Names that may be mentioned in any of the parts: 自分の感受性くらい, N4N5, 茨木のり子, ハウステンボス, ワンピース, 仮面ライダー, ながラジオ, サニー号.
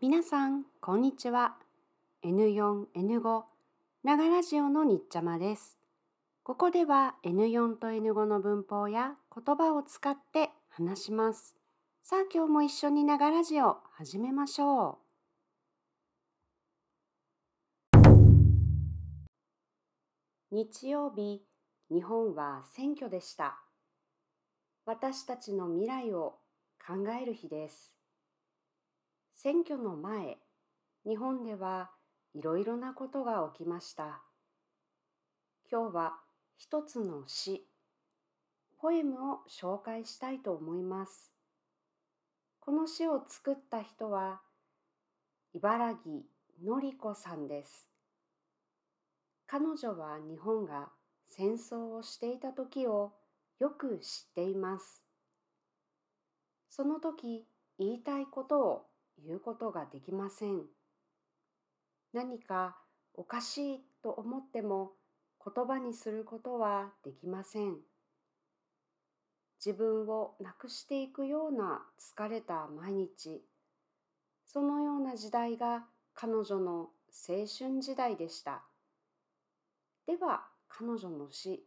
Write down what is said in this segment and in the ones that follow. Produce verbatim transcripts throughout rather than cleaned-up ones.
皆さんこんにちは。 エヌよん エヌご ながラジオのにっちゃまです。ここでは エヌよん と エヌご の文法や言葉を使って話します。さあ今日も一緒にながラジオ始めましょう。日曜日、日本は選挙でした。私たちの未来を考える日です。選挙の前、日本ではいろいろなことが起きました。今日は一つの詩、ポエムを紹介したいと思います。この詩を作った人は、茨木のり子さんです。彼女は日本が戦争をしていた時をよく知っています。その時、言いたいことを言うことができません。何かおかしいと思っても言葉にすることはできません。自分をなくしていくような疲れた毎日、そのような時代が彼女の青春時代でした。では彼女の詩、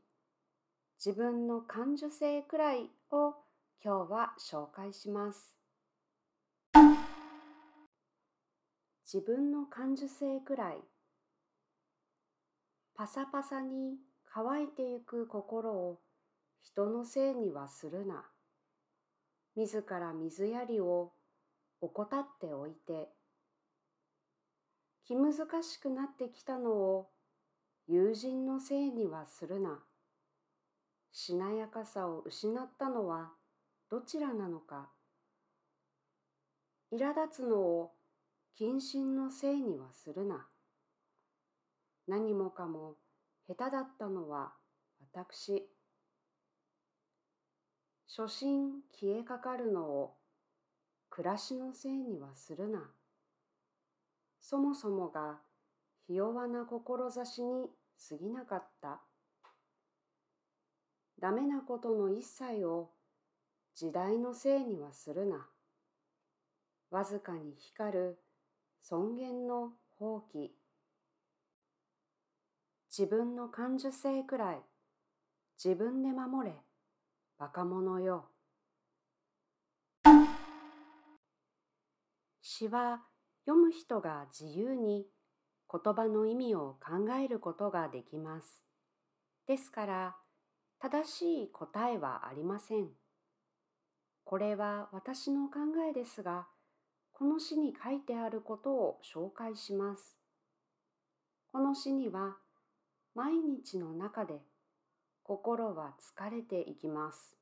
自分の感受性くらいを今日は紹介します。自分の感受性くらい。パサパサに乾いてゆく心を人のせいにはするな。自ら水やりを怠っておいて。気難しくなってきたのを友人のせいにはするな。しなやかさを失ったのはどちらなのか。苛立つのを謹慎のせいにはするな。何もかも下手だったのは私。初心消えかかるのを暮らしのせいにはするな。そもそもがひ弱な志に過ぎなかった。ダメなことの一切を時代のせいにはするな。わずかに光る尊厳の放棄。自分の感受性くらい、自分で守れ、若者よ。詩は読む人が自由に言葉の意味を考えることができます。ですから、正しい答えはありません。これは私の考えですが、この詩に書いてあることを紹介します。この詩には、毎日の中で心は疲れていきます。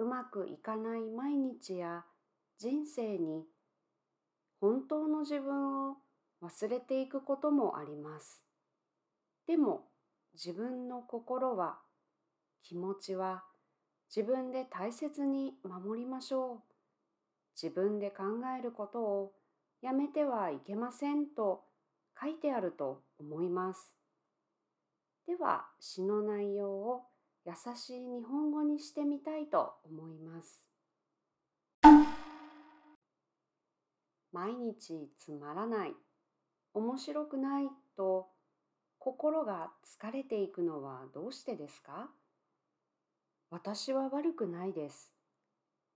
うまくいかない毎日や人生に、本当の自分を忘れていくこともあります。でも、自分の心は、気持ちは、自分で大切に守りましょう。自分で考えることをやめてはいけませんと書いてあると思います。では、詩の内容を優しい日本語にしてみたいと思います。毎日つまらない、面白くないと心が疲れていくのはどうしてですか？私は悪くないです。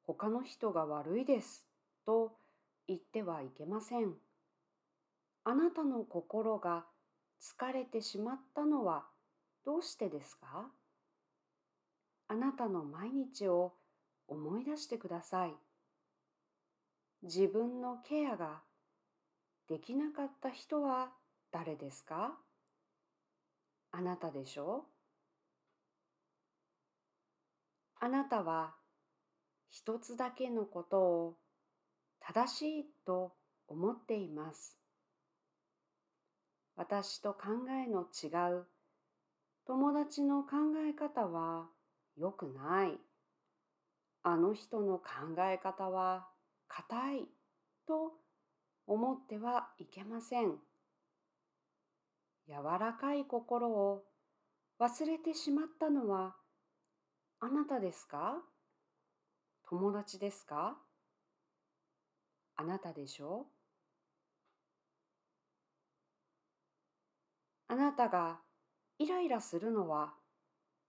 他の人が悪いですと言ってはいけません。あなたの心が疲れてしまったのはどうしてですか？あなたの毎日を思い出してください。自分のケアができなかった人は誰ですか？あなたでしょう？あなたは一つだけのことを正しいと思っています。私と考えの違う友達の考え方は良くない。あの人の考え方は固いと思ってはいけません。柔らかい心を忘れてしまったのはあなたですか？友達ですか？あなたでしょう？あなたがイライラするのは、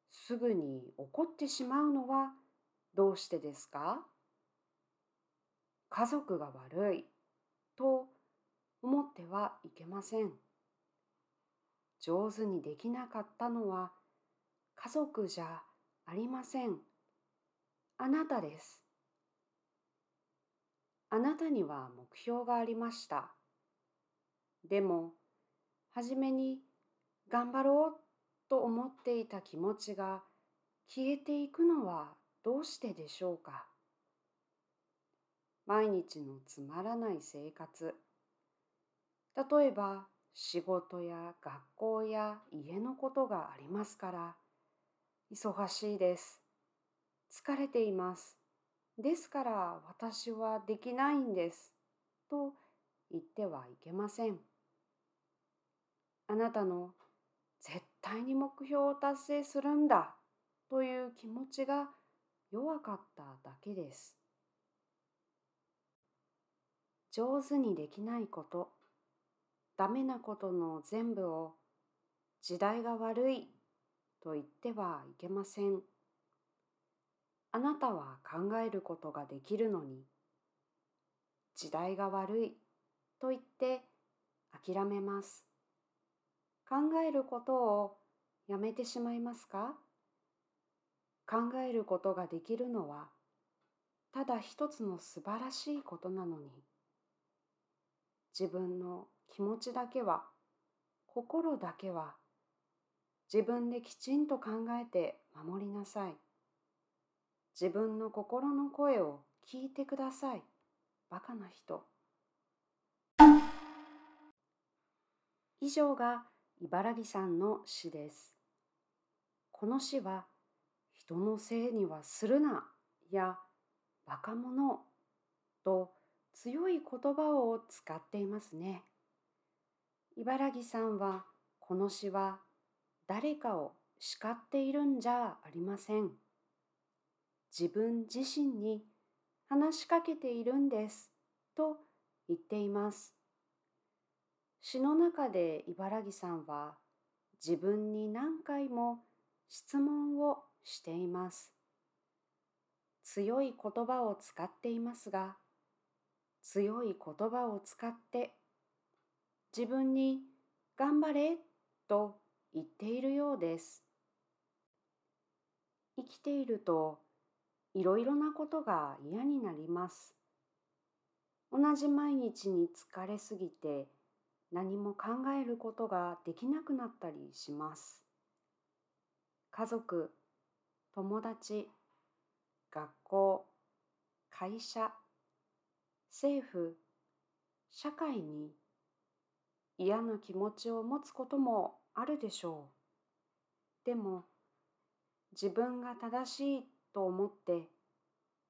すぐに怒ってしまうのはどうしてですか？家族が悪いと思ってはいけません。上手にできなかったのは家族じゃありません。あなたです。あなたには目標がありました。でも、はじめに頑張ろうと思っていた気持ちが消えていくのはどうしてでしょうか。毎日のつまらない生活。例えば、仕事や学校や家のことがありますから、忙しいです。疲れています。ですから私はできないんです。と言ってはいけません。あなたの絶対に目標を達成するんだという気持ちが弱かっただけです。上手にできないこと、ダメなことの全部を時代が悪いと言ってはいけません。あなたは考えることができるのに、時代が悪いと言って諦めます。考えることをやめてしまいますか？考えることができるのは、ただ一つの素晴らしいことなのに、自分の気持ちだけは、心だけは、自分できちんと考えて守りなさい。自分の心の声を聞いてください。バカな人。以上が茨城さんの詩です。この詩は、人のせいにはするなやバカ者と強い言葉を使っていますね。茨城さんは、この詩は誰かを叱っているんじゃありません。自分自身に話しかけているんですと言っています。詩の中で茨城さんは自分に何回も質問をしています。強い言葉を使っていますが、強い言葉を使って自分に頑張れと言っているようです。生きているといろいろなことが嫌になります。同じ毎日に疲れすぎて何も考えることができなくなったりします。家族、友達、学校、会社、政府、社会に嫌な気持ちを持つこともあるでしょう。でも、自分が正しいと思って、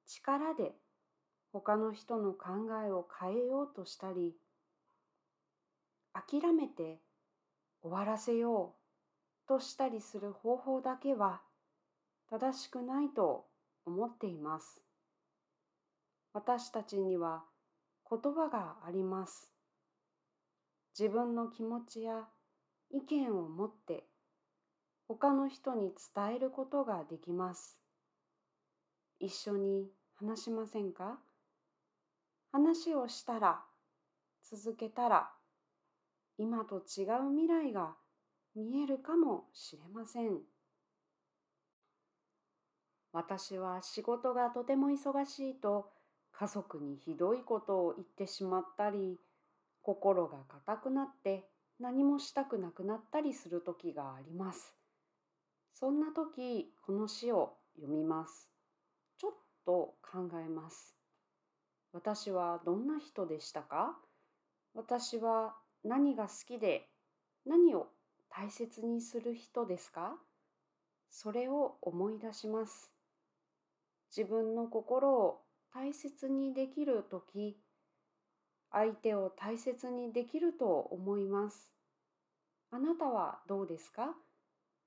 力で他の人の考えを変えようとしたり、諦めて終わらせようとしたりする方法だけは正しくないと思っています。私たちには言葉があります。自分の気持ちや意見を持って他の人に伝えることができます。一緒に話しませんか？話をしたら、続けたら、今と違う未来が見えるかもしれません。私は仕事がとても忙しいと、家族にひどいことを言ってしまったり、心が固くなって何もしたくなくなったりする時があります。そんな時、この詩を読みます。ちょっと考えます。私はどんな人でしたか？私は何が好きで、何を大切にする人ですか？それを思い出します。自分の心を大切にできるとき、相手を大切にできると思います。あなたはどうですか？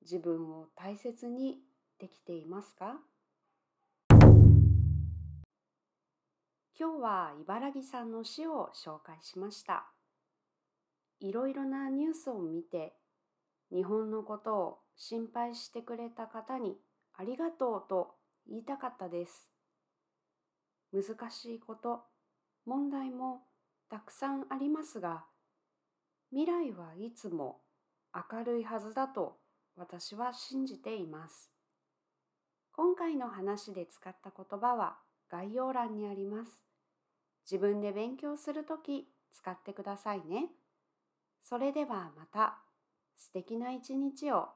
自分を大切にできていますか？今日は茨城さんの詩を紹介しました。いろいろなニュースを見て日本のことを心配してくれた方にありがとうと言いたかったです。難しいこと、問題もたくさんありますが、未来はいつも明るいはずだと私は信じています。今回の話で使った言葉は概要欄にあります。自分で勉強するとき使ってくださいね。それではまた。素敵な一日を。